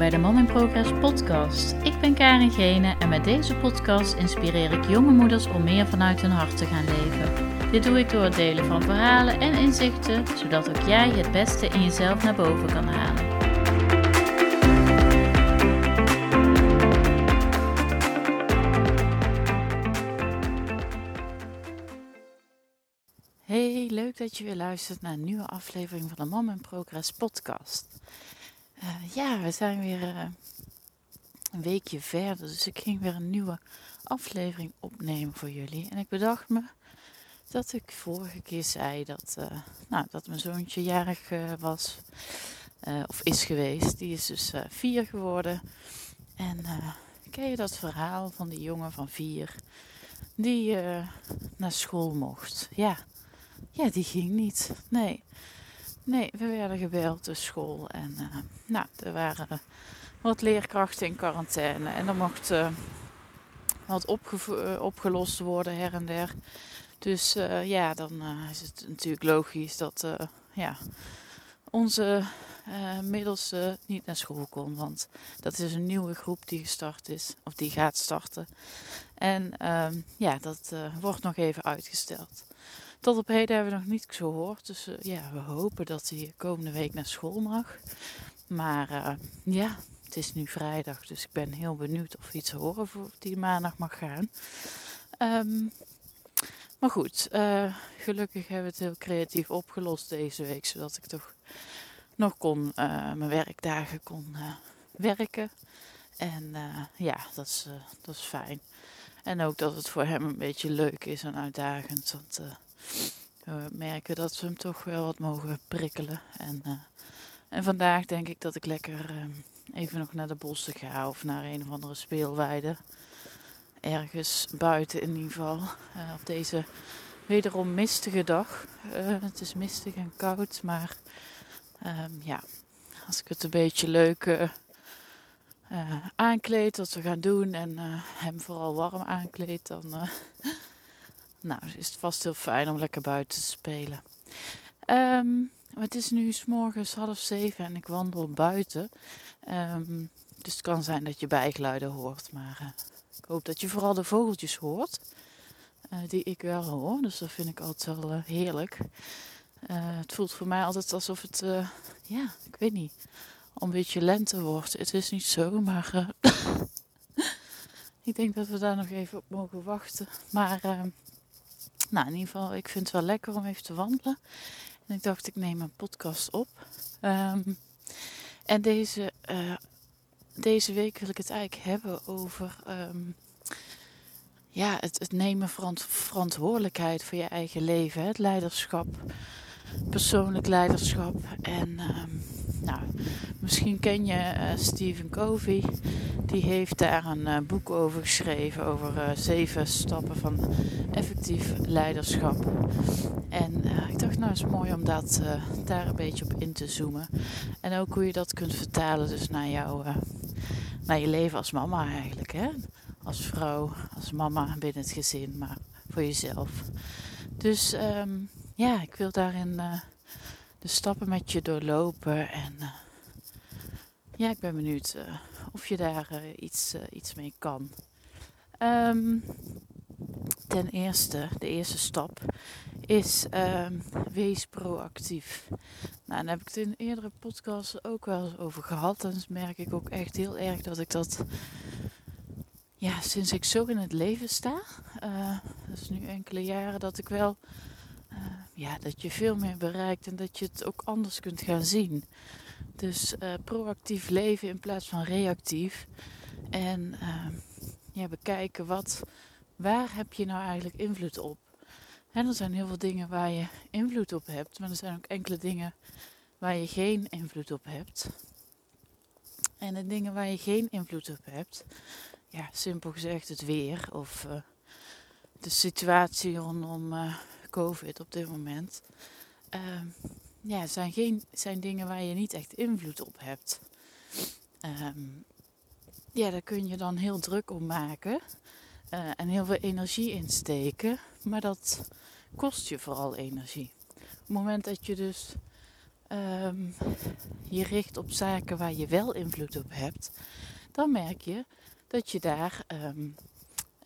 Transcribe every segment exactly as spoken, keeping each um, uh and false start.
bij de Mom in Progress podcast. Ik ben Karin Geenen en met deze podcast inspireer ik jonge moeders om meer vanuit hun hart te gaan leven. Dit doe ik door het delen van verhalen en inzichten, zodat ook jij het beste in jezelf naar boven kan halen. Hey, leuk dat je weer luistert naar een nieuwe aflevering van de Mom in Progress podcast. Uh, ja, we zijn weer uh, een weekje verder, dus ik ging weer een nieuwe aflevering opnemen voor jullie. En ik bedacht me dat ik vorige keer zei dat, uh, nou, dat mijn zoontje jarig uh, was, uh, of is geweest. Die is dus uh, vier geworden. En uh, ken je dat verhaal van die jongen van vier die uh, naar school mocht? Ja. ja, die ging niet. Nee. Nee, we werden gebeld door school en uh, nou, er waren wat leerkrachten in quarantaine en er mocht uh, wat opgevo- opgelost worden her en der. Dus uh, ja, dan uh, is het natuurlijk logisch dat uh, ja, onze uh, middelste niet naar school kon, want dat is een nieuwe groep die gestart is, of die gaat starten. En uh, ja, dat uh, wordt nog even uitgesteld. Tot op heden hebben we nog niets gehoord, dus uh, ja, we hopen dat hij komende week naar school mag. Maar uh, ja, het is nu vrijdag, dus ik ben heel benieuwd of we iets horen voor die maandag mag gaan. Um, maar goed, uh, gelukkig hebben we het heel creatief opgelost deze week, zodat ik toch nog kon, uh, mijn werkdagen kon uh, werken. En uh, ja, dat is, uh, dat is fijn. En ook dat het voor hem een beetje leuk is en uitdagend, want uh, we merken dat we hem toch wel wat mogen prikkelen. En, uh, en vandaag denk ik dat ik lekker uh, even nog naar de bossen ga of naar een of andere speelweide. Ergens buiten in ieder geval, uh, op deze wederom mistige dag. Uh, het is mistig en koud, maar uh, ja, als ik het een beetje leuk uh, Uh, aankleed, wat we gaan doen en uh, hem vooral warm aankleed, dan uh, nou, is het vast heel fijn om lekker buiten te spelen. Um, het is nu 's morgens half zeven en ik wandel buiten, um, dus het kan zijn dat je bijgeluiden hoort, maar uh, ik hoop dat je vooral de vogeltjes hoort, uh, die ik wel hoor, dus dat vind ik altijd wel uh, heerlijk. Uh, het voelt voor mij altijd alsof het, uh, ja, ik weet niet, een beetje lente wordt. Het is niet zo, maar uh, ik denk dat we daar nog even op mogen wachten. Maar uh, nou, in ieder geval, ik vind het wel lekker om even te wandelen. En ik dacht, ik neem een podcast op. Um, en deze, uh, deze week wil ik het eigenlijk hebben over um, ja, het, het nemen van verantwoordelijkheid voor je eigen leven. Hè? Het leiderschap, persoonlijk leiderschap en... Um, Nou, misschien ken je uh, Stephen Covey. Die heeft daar een uh, boek over geschreven, over uh, zeven stappen van effectief leiderschap. En uh, ik dacht, nou is het mooi om dat, uh, daar een beetje op in te zoomen. En ook hoe je dat kunt vertalen dus naar, jou, uh, naar je leven als mama eigenlijk. Hè? Als vrouw, als mama binnen het gezin, maar voor jezelf. Dus um, ja, ik wil daarin... Uh, de stappen met je doorlopen en uh, ja, ik ben benieuwd uh, of je daar uh, iets, uh, iets mee kan. Um, ten eerste, de eerste stap is um, wees proactief. Nou, daar heb ik het in eerdere podcasts ook wel eens over gehad en merk ik ook echt heel erg dat ik dat, ja, sinds ik zo in het leven sta, uh, dat is nu enkele jaren dat ik wel... Uh, ja, dat je veel meer bereikt en dat je het ook anders kunt gaan zien. Dus uh, proactief leven in plaats van reactief. En uh, ja, bekijken wat, waar heb je nou eigenlijk invloed op? En er zijn heel veel dingen waar je invloed op hebt, maar er zijn ook enkele dingen waar je geen invloed op hebt. En de dingen waar je geen invloed op hebt, ja, simpel gezegd het weer of uh, de situatie rondom... Uh, COVID op dit moment, uh, ja, zijn, geen, zijn dingen waar je niet echt invloed op hebt. Uh, ja, daar kun je dan heel druk om maken uh, en heel veel energie in steken, maar dat kost je vooral energie. Op het moment dat je dus um, je richt op zaken waar je wel invloed op hebt, dan merk je dat je daar um,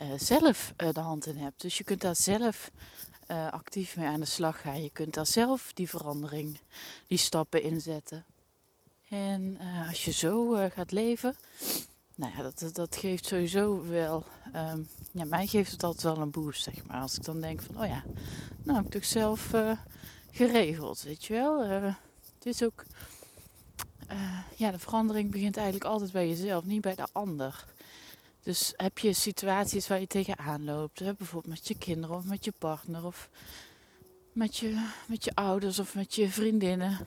uh, zelf uh, de hand in hebt. Dus je kunt daar zelf uh, actief mee aan de slag gaan. Je kunt daar zelf die verandering, die stappen inzetten. En uh, als je zo uh, gaat leven, nou ja, dat, dat geeft sowieso wel, um, ja, mij geeft het altijd wel een boost, zeg maar. Als ik dan denk van, oh ja, nou heb ik toch zelf uh, geregeld, weet je wel. Uh, het is ook, uh, ja, de verandering begint eigenlijk altijd bij jezelf, niet bij de ander. Dus heb je situaties waar je tegenaan loopt, hè? Bijvoorbeeld met je kinderen of met je partner of met je, met je ouders of met je vriendinnen.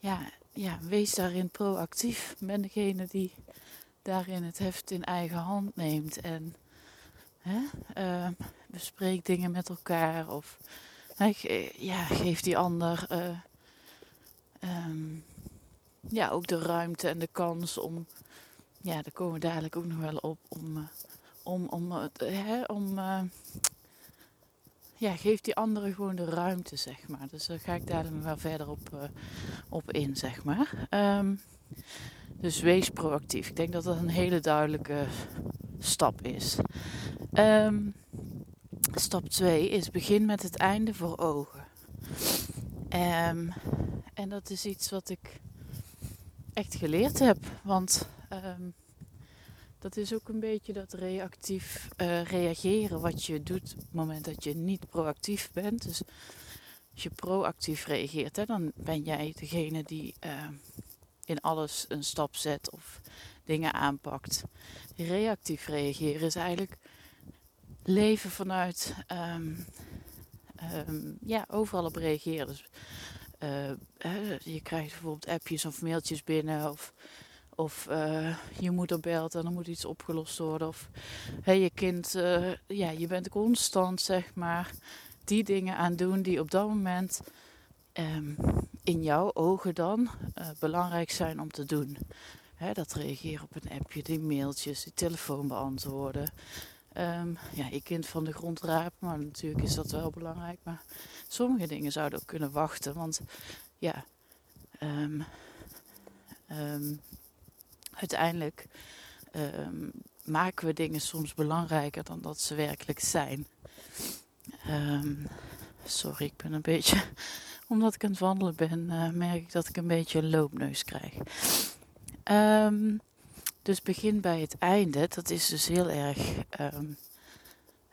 Ja, ja, wees daarin proactief. Ben degene die daarin het heft in eigen hand neemt. En hè, uh, bespreek dingen met elkaar. Of hè, ja, geef die ander uh, um, ja, ook de ruimte en de kans om... Ja, daar komen we dadelijk ook nog wel op. Om, uh, om, om, uh, hè, om uh, ja, geef die anderen gewoon de ruimte, zeg maar. Dus daar ga ik dadelijk wel verder op, uh, op in, zeg maar. Um, dus wees proactief. Ik denk dat dat een hele duidelijke stap is. Um, stap twee is begin met het einde voor ogen. Um, en dat is iets wat ik echt geleerd heb. Want um, dat is ook een beetje dat reactief uh, reageren wat je doet op het moment dat je niet proactief bent. Dus als je proactief reageert, hè, dan ben jij degene die uh, in alles een stap zet of dingen aanpakt. Reactief reageren is eigenlijk leven vanuit um, um, ja, overal op reageren. Dus, uh, je krijgt bijvoorbeeld appjes of mailtjes binnen of... Of uh, je moeder belt en er moet iets opgelost worden. Of hey, je kind, uh, ja, je bent constant, zeg maar, die dingen aan doen die op dat moment um, in jouw ogen dan uh, belangrijk zijn om te doen. Hè, dat reageren op een appje, die mailtjes, die telefoon beantwoorden. Um, ja, je kind van de grond rapen, maar natuurlijk is dat wel belangrijk. Maar sommige dingen zouden ook kunnen wachten, want ja... Um, um, Uiteindelijk um, maken we dingen soms belangrijker dan dat ze werkelijk zijn. Um, sorry, ik ben een beetje... Omdat ik aan het wandelen ben, uh, merk ik dat ik een beetje een loopneus krijg. Um, dus begin bij het einde. Dat is dus heel erg... Um,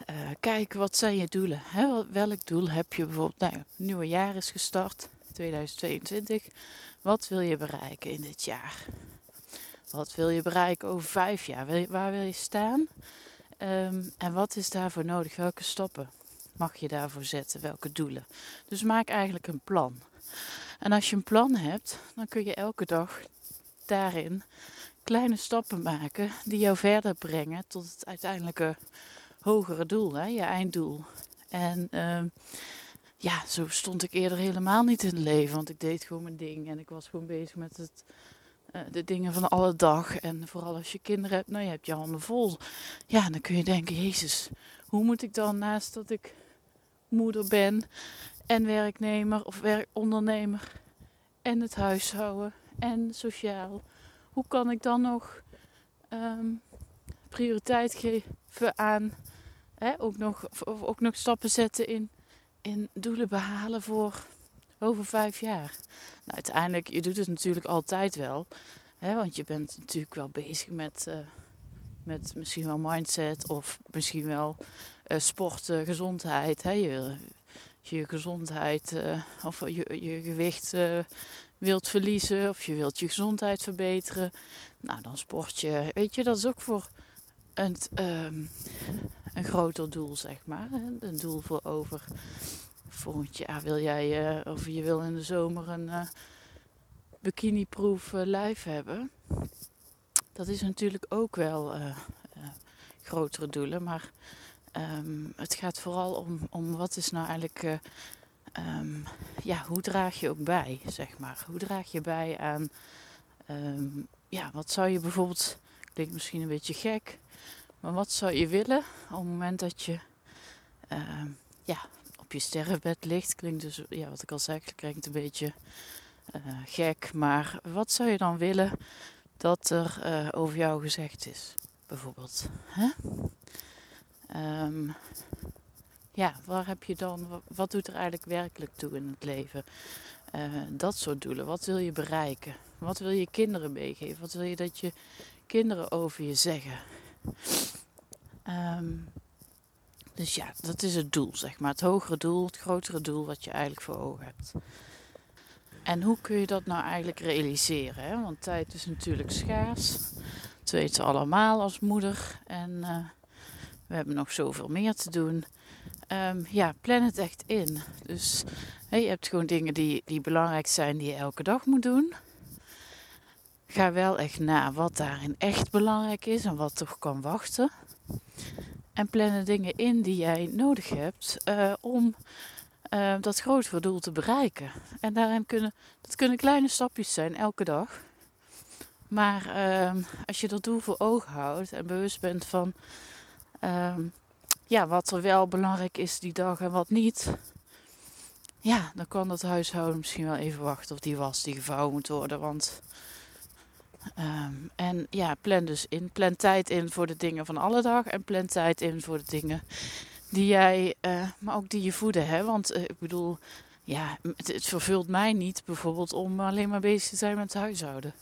uh, kijk, wat zijn je doelen? Hè? Welk doel heb je bijvoorbeeld... Nou, het nieuwe jaar is gestart, tweeduizend tweeëntwintig. Wat wil je bereiken in dit jaar? Wat wil je bereiken over vijf jaar? Wil je, waar wil je staan? Um, en wat is daarvoor nodig? Welke stappen mag je daarvoor zetten? Welke doelen? Dus maak eigenlijk een plan. En als je een plan hebt, dan kun je elke dag daarin kleine stappen maken die jou verder brengen tot het uiteindelijke hogere doel, hè? Je einddoel. En um, ja, zo stond ik eerder helemaal niet in het leven, want ik deed gewoon mijn ding en ik was gewoon bezig met het... de dingen van alle dag. En vooral als je kinderen hebt, nou, je hebt je handen vol. Ja, dan kun je denken, Jezus, hoe moet ik dan naast dat ik moeder ben en werknemer of werkondernemer en het huishouden en sociaal, hoe kan ik dan nog um, prioriteit geven aan, hè, ook, nog, of ook nog stappen zetten in, in doelen behalen voor... over vijf jaar. Nou, uiteindelijk, je doet het natuurlijk altijd wel. Hè, want je bent natuurlijk wel bezig met, uh, met misschien wel mindset. Of misschien wel uh, sport, uh, gezondheid. Hè, je, je gezondheid uh, of je, je gewicht uh, wilt verliezen. Of je wilt je gezondheid verbeteren. Nou, dan sport je. Weet je, dat is ook voor een, um, een groter doel, zeg maar. Een doel voor over... Volgend jaar wil jij, uh, of je wil in de zomer een uh, bikiniproof uh, lijf hebben. Dat is natuurlijk ook wel uh, uh, grotere doelen. Maar um, het gaat vooral om, om wat is nou eigenlijk... Uh, um, ja, hoe draag je ook bij, zeg maar. Hoe draag je bij aan... Um, ja, wat zou je bijvoorbeeld... Klinkt misschien een beetje gek. Maar wat zou je willen op het moment dat je... Uh, ja... je sterrenbed ligt, klinkt dus, ja, wat ik al zei, klinkt een beetje uh, gek, maar wat zou je dan willen dat er uh, over jou gezegd is? Bijvoorbeeld. Hè? Um, ja, waar heb je dan, wat doet er eigenlijk werkelijk toe in het leven? Uh, dat soort doelen. Wat wil je bereiken? Wat wil je kinderen meegeven? Wat wil je dat je kinderen over je zeggen? Um, dus ja, dat is het doel, zeg maar. Het hogere doel, het grotere doel wat je eigenlijk voor ogen hebt. En hoe kun je dat nou eigenlijk realiseren? Hè? Want tijd is natuurlijk schaars. Dat weten we allemaal als moeder. En uh, we hebben nog zoveel meer te doen. Um, ja, plan het echt in. Dus hey, je hebt gewoon dingen die, die belangrijk zijn die je elke dag moet doen. Ga wel echt na wat daarin echt belangrijk is en wat toch kan wachten. En plannen dingen in die jij nodig hebt uh, om uh, dat grotere doel te bereiken. En daarin kunnen, dat kunnen kleine stapjes zijn elke dag. Maar uh, als je dat doel voor ogen houdt en bewust bent van uh, ja, wat er wel belangrijk is die dag en wat niet. Ja, dan kan dat huishouden misschien wel even wachten of die was die gevouwen moet worden. Want... Um, en ja, plan dus in. Plan tijd in voor de dingen van alle dag. En plan tijd in voor de dingen die jij, uh, maar ook die je voeden. Hè? Want uh, ik bedoel, ja, het, het vervult mij niet bijvoorbeeld om alleen maar bezig te zijn met het huishouden.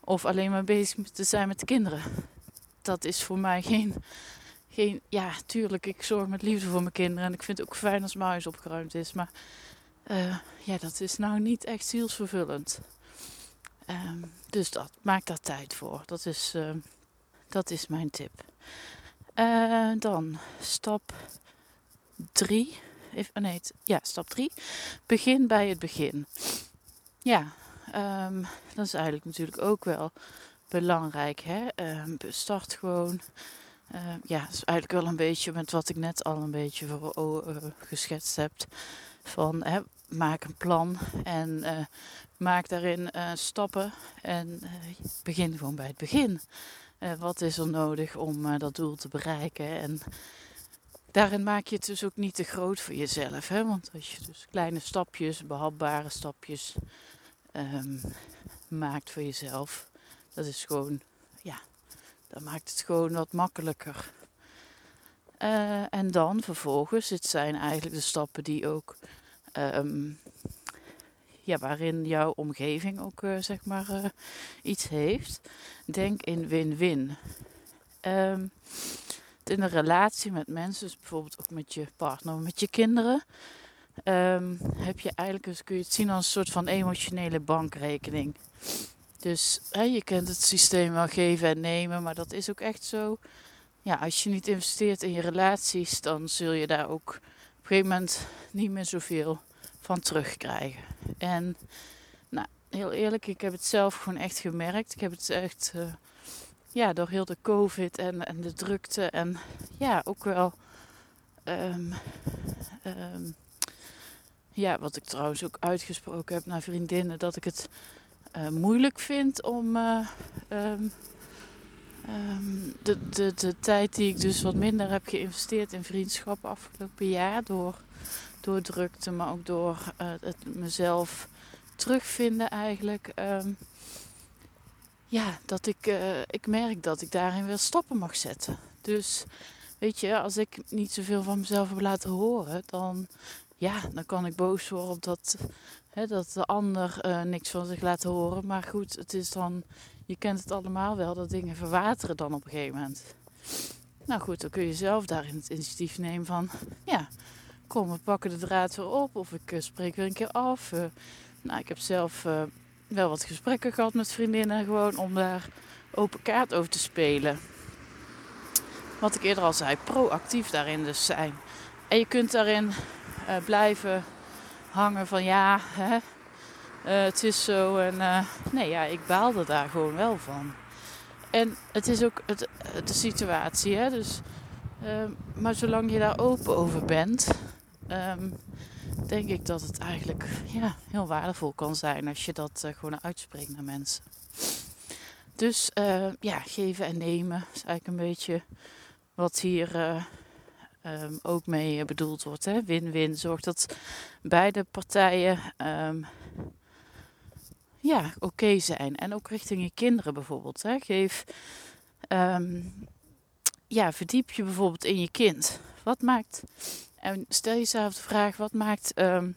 Of alleen maar bezig te zijn met de kinderen. Dat is voor mij geen, geen ja, tuurlijk, ik zorg met liefde voor mijn kinderen. En ik vind het ook fijn als mijn huis opgeruimd is. Maar uh, ja, dat is nou niet echt zielsvervullend. Um, dus dat, maak daar tijd voor. Dat is, uh, dat is mijn tip. Uh, dan stap drie. Even, nee, het, ja, stap drie. Begin bij het begin. Ja, um, dat is eigenlijk natuurlijk ook wel belangrijk. Hè? Um, start gewoon. Uh, ja, dat is eigenlijk wel een beetje met wat ik net al een beetje voor, uh, geschetst heb. Van, hè, maak een plan en uh, maak daarin uh, stappen en uh, begin gewoon bij het begin. Uh, wat is er nodig om uh, dat doel te bereiken? En daarin maak je het dus ook niet te groot voor jezelf. Hè? Want als je dus kleine stapjes, behapbare stapjes um, maakt voor jezelf, dat is gewoon, ja, dat maakt het gewoon wat makkelijker. Uh, en dan vervolgens, dit zijn eigenlijk de stappen die ook... Um, ja, waarin jouw omgeving ook uh, zeg maar uh, iets heeft. Denk in win-win. Um, in een relatie met mensen, dus bijvoorbeeld ook met je partner, met je kinderen, um, heb je eigenlijk, dus kun je het zien als een soort van emotionele bankrekening. Dus hè, je kunt het systeem wel geven en nemen, maar dat is ook echt zo. Ja, als je niet investeert in je relaties, dan zul je daar ook op een gegeven moment niet meer zoveel van terugkrijgen. En nou, heel eerlijk, ik heb het zelf gewoon echt gemerkt. Ik heb het echt uh, ja, door heel de COVID en, en de drukte en ja, ook wel um, um, ja, wat ik trouwens ook uitgesproken heb naar vriendinnen, dat ik het uh, moeilijk vind om uh, um, Um, de, de, de tijd die ik dus wat minder heb geïnvesteerd in vriendschappen afgelopen jaar. Door, door drukte, maar ook door uh, het mezelf terugvinden eigenlijk. Um, ja, dat ik, uh, ik merk dat ik daarin weer stappen mag zetten. Dus weet je, als ik niet zoveel van mezelf heb laten horen, dan, ja, dan kan ik boos worden op dat, hè, dat de ander uh, niks van zich laat horen. Maar goed, het is dan... Je kent het allemaal wel, dat dingen verwateren dan op een gegeven moment. Nou goed, dan kun je zelf daarin het initiatief nemen van... Ja, kom, we pakken de draad weer op. Of ik uh, spreek weer een keer af. Uh, nou, ik heb zelf uh, wel wat gesprekken gehad met vriendinnen. Gewoon om daar open kaart over te spelen. Wat ik eerder al zei, proactief daarin dus zijn. En je kunt daarin uh, blijven hangen van ja... Hè, Uh, het is zo en uh, nee ja, ik baalde daar gewoon wel van. En het is ook het, de situatie, hè? Dus, uh, maar zolang je daar open over bent, um, denk ik dat het eigenlijk ja, heel waardevol kan zijn als je dat uh, gewoon uitspreekt naar mensen. Dus uh, ja, geven en nemen is eigenlijk een beetje wat hier... Uh, Um, ook mee bedoeld wordt. Hè? Win-win. Zorg dat beide partijen um, ja, oké okay zijn. En ook richting je kinderen bijvoorbeeld. Hè. Geef, um, ja, verdiep je bijvoorbeeld in je kind. Wat maakt, en stel jezelf de vraag, wat maakt um,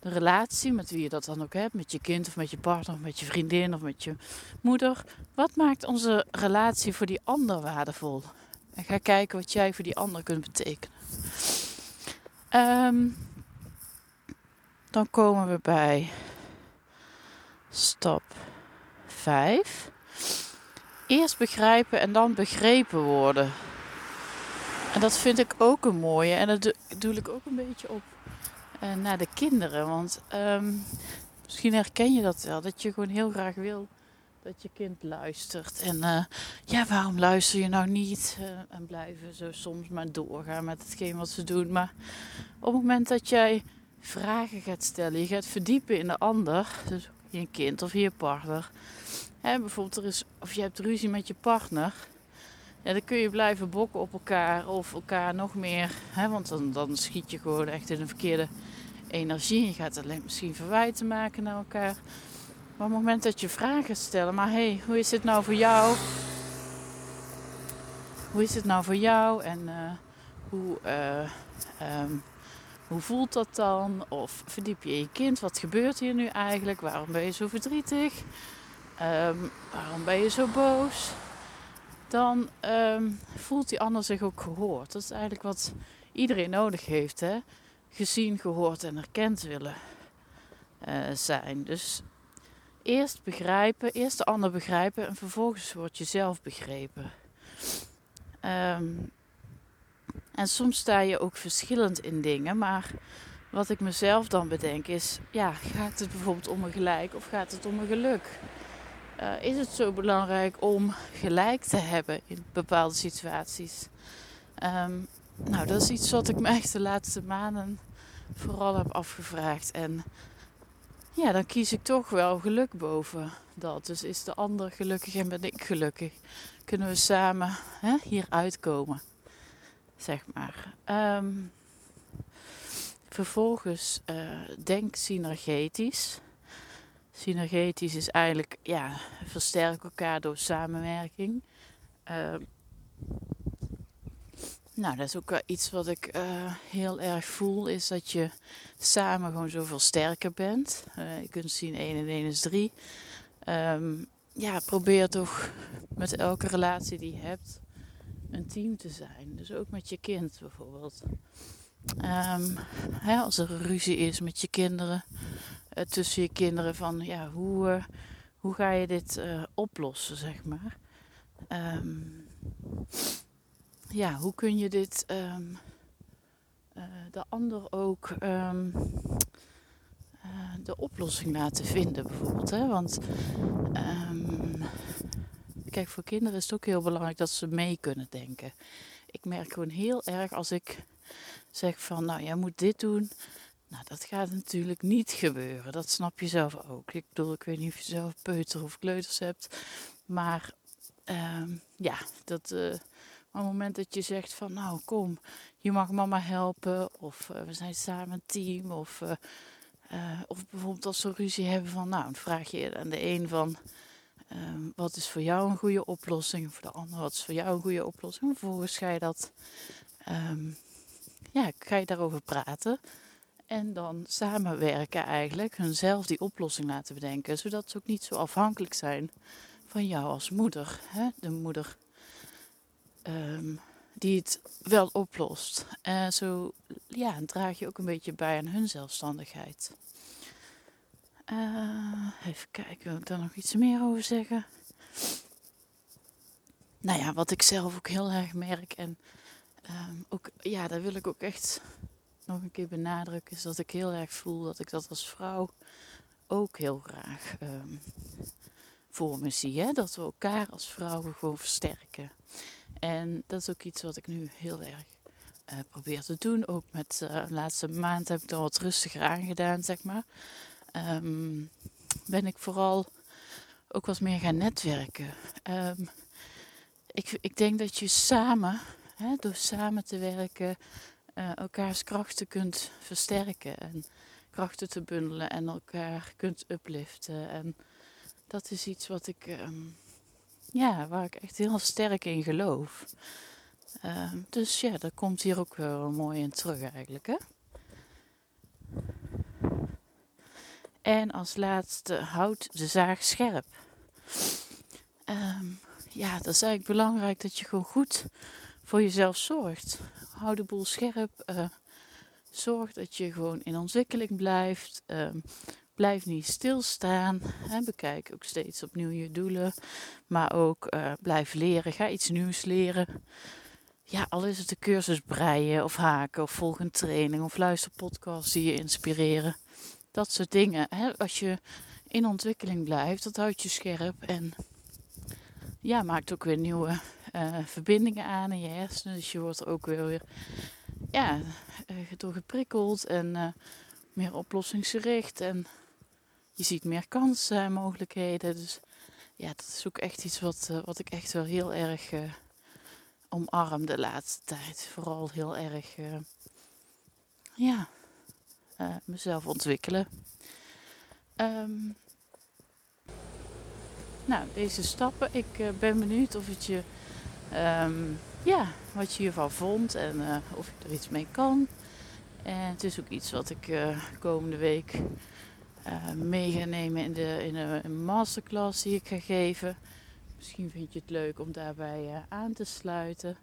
de relatie met wie je dat dan ook hebt, met je kind of met je partner of met je vriendin of met je moeder, wat maakt onze relatie voor die ander waardevol? En ga kijken wat jij voor die ander kunt betekenen. Um, dan komen we bij stap vijf. Eerst begrijpen en dan begrepen worden. En dat vind ik ook een mooie. En dat doe ik ook een beetje op uh, naar de kinderen. Want um, misschien herken je dat wel. Dat je gewoon heel graag wil dat je kind luistert. En uh, ja, waarom luister je nou niet? Uh, en blijven ze soms maar doorgaan met hetgeen wat ze doen. Maar op het moment dat jij vragen gaat stellen, je gaat verdiepen in de ander, dus je kind of je partner. Hè, bijvoorbeeld, er is, of je hebt ruzie met je partner. Ja, dan kun je blijven bokken op elkaar of elkaar nog meer. Hè, want dan, dan schiet je gewoon echt in een verkeerde energie. Je gaat alleen misschien verwijten maken naar elkaar. Maar op het moment dat je vragen stelt, maar hé, hey, hoe is dit nou voor jou? Hoe is dit nou voor jou? En uh, hoe, uh, um, hoe voelt dat dan? Of verdiep je in je kind, wat gebeurt hier nu eigenlijk? Waarom ben je zo verdrietig? Um, waarom ben je zo boos? Dan um, voelt die ander zich ook gehoord. Dat is eigenlijk wat iedereen nodig heeft, hè? Gezien, gehoord en erkend willen uh, zijn. Dus eerst begrijpen, eerst de ander begrijpen en vervolgens word je zelf begrepen. Um, en soms sta je ook verschillend in dingen, maar wat ik mezelf dan bedenk is, ja, gaat het bijvoorbeeld om een gelijk of gaat het om een geluk? Uh, is het zo belangrijk om gelijk te hebben in bepaalde situaties? Um, nou, dat is iets wat ik me echt de laatste maanden vooral heb afgevraagd. En ja, dan kies ik toch wel geluk boven dat. Dus is de ander gelukkig en ben ik gelukkig? Kunnen we samen hè, hier uitkomen, zeg maar. Um, vervolgens uh, denk synergetisch. Synergetisch is eigenlijk, ja, versterk elkaar door samenwerking. Uh, nou, dat is ook wel iets wat ik uh, heel erg voel, is dat je samen gewoon zoveel sterker bent. Uh, je kunt zien, één en één is drie. Um, ja, probeer toch met elke relatie die je hebt een team te zijn. Dus ook met je kind bijvoorbeeld. Um, hè, als er een ruzie is met je kinderen, uh, tussen je kinderen, van ja, hoe, uh, hoe ga je dit uh, oplossen, zeg maar. Um, ja, hoe kun je dit um, uh, de ander ook um, uh, de oplossing laten vinden, bijvoorbeeld. Hè? Want um, kijk, voor kinderen is het ook heel belangrijk dat ze mee kunnen denken. Ik merk gewoon heel erg als ik zeg van, nou, jij moet dit doen. Nou, dat gaat natuurlijk niet gebeuren. Dat snap je zelf ook. Ik bedoel, ik weet niet of je zelf peuter of kleuters hebt. Maar um, ja, dat, uh, op het moment dat je zegt van, nou, kom, je mag mama helpen. Of uh, we zijn samen een team. Of, uh, uh, of bijvoorbeeld als ze ruzie hebben van, nou, dan vraag je aan de een van, um, wat is voor jou een goede oplossing? Voor de ander, wat is voor jou een goede oplossing? En vervolgens ga je dat... Um, Ja, ga je daarover praten en dan samenwerken eigenlijk, hunzelf die oplossing laten bedenken, zodat ze ook niet zo afhankelijk zijn van jou als moeder. Hè? De moeder um, die het wel oplost. Uh, zo ja, dan draag je ook een beetje bij aan hun zelfstandigheid. Uh, even kijken, wil ik daar nog iets meer over zeggen? Nou ja, wat ik zelf ook heel erg merk en... Um, ook, ja, daar wil ik ook echt nog een keer benadrukken, is dat ik heel erg voel dat ik dat als vrouw ook heel graag um, voor me zie. Hè? Dat we elkaar als vrouwen gewoon versterken. En dat is ook iets wat ik nu heel erg uh, probeer te doen. Ook met uh, de laatste maand heb ik dat wat rustiger aangedaan, zeg maar. Um, ben ik vooral ook wat meer gaan netwerken. Um, ik, ik denk dat je samen... He, door samen te werken, uh, elkaars krachten kunt versterken. En krachten te bundelen en elkaar kunt upliften. En dat is iets wat ik, um, ja, waar ik echt heel sterk in geloof. Uh, dus ja, dat komt hier ook wel mooi in terug eigenlijk, hè? En als laatste, houd de zaag scherp. Um, ja, dat is eigenlijk belangrijk dat je gewoon goed voor jezelf zorgt. Hou de boel scherp. Uh, zorg dat je gewoon in ontwikkeling blijft. Um, blijf niet stilstaan. Hè, bekijk ook steeds opnieuw je doelen. Maar ook uh, blijf leren. Ga iets nieuws leren. Ja, al is het de cursus breien of haken of volg een training of luister podcasts die je inspireren. Dat soort dingen. Hè? Als je in ontwikkeling blijft, dat houdt je scherp. En ja, maakt ook weer nieuwe uh, verbindingen aan in je hersenen. Dus je wordt er ook weer, weer ja, uh, door geprikkeld en uh, meer oplossingsgericht. En je ziet meer kansen en mogelijkheden. Dus ja, dat is ook echt iets wat, uh, wat ik echt wel heel erg uh, omarm de laatste tijd. Vooral heel erg, uh, ja... Uh, mezelf ontwikkelen. Um, nou, deze stappen. Ik uh, ben benieuwd of het je, um, ja, wat je hiervan vond en uh, of je er iets mee kan. En het is ook iets wat ik uh, komende week uh, mee ga nemen in, de, in de, een masterclass die ik ga geven. Misschien vind je het leuk om daarbij uh, aan te sluiten.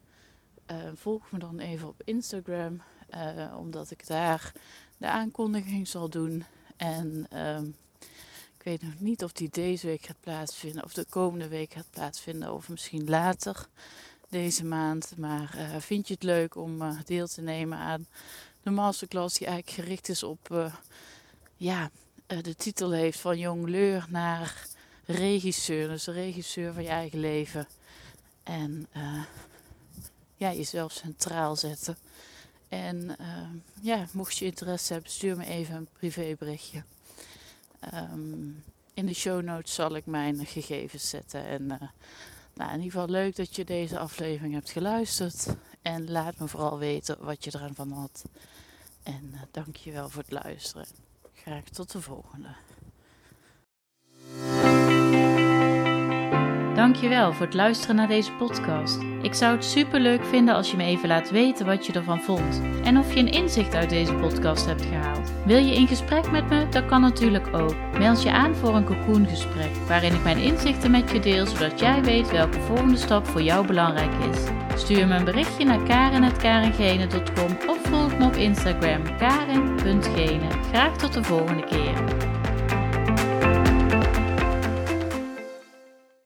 Uh, volg me dan even op Instagram, uh, omdat ik daar de aankondiging zal doen. En um, ik weet nog niet of die deze week gaat plaatsvinden. Of de komende week gaat plaatsvinden. Of misschien later deze maand. Maar uh, vind je het leuk om uh, deel te nemen aan de masterclass. Die eigenlijk gericht is op uh, ja, uh, de titel heeft van jongleur naar regisseur. Dus de regisseur van je eigen leven. En uh, ja, jezelf centraal zetten. En uh, ja, mocht je interesse hebben, stuur me even een privéberichtje. Um, in de show notes zal ik mijn gegevens zetten. En uh, nou, in ieder geval leuk dat je deze aflevering hebt geluisterd. En laat me vooral weten wat je eraan van had. En uh, dank je wel voor het luisteren. Graag tot de volgende. Dankjewel voor het luisteren naar deze podcast. Ik zou het superleuk vinden als je me even laat weten wat je ervan vond. En of je een inzicht uit deze podcast hebt gehaald. Wil je in gesprek met me? Dat kan natuurlijk ook. Meld je aan voor een cocoongesprek, waarin ik mijn inzichten met je deel, zodat jij weet welke volgende stap voor jou belangrijk is. Stuur me een berichtje naar karin at karin geenen dot com of volg me op Instagram karin punt geenen. Graag tot de volgende keer.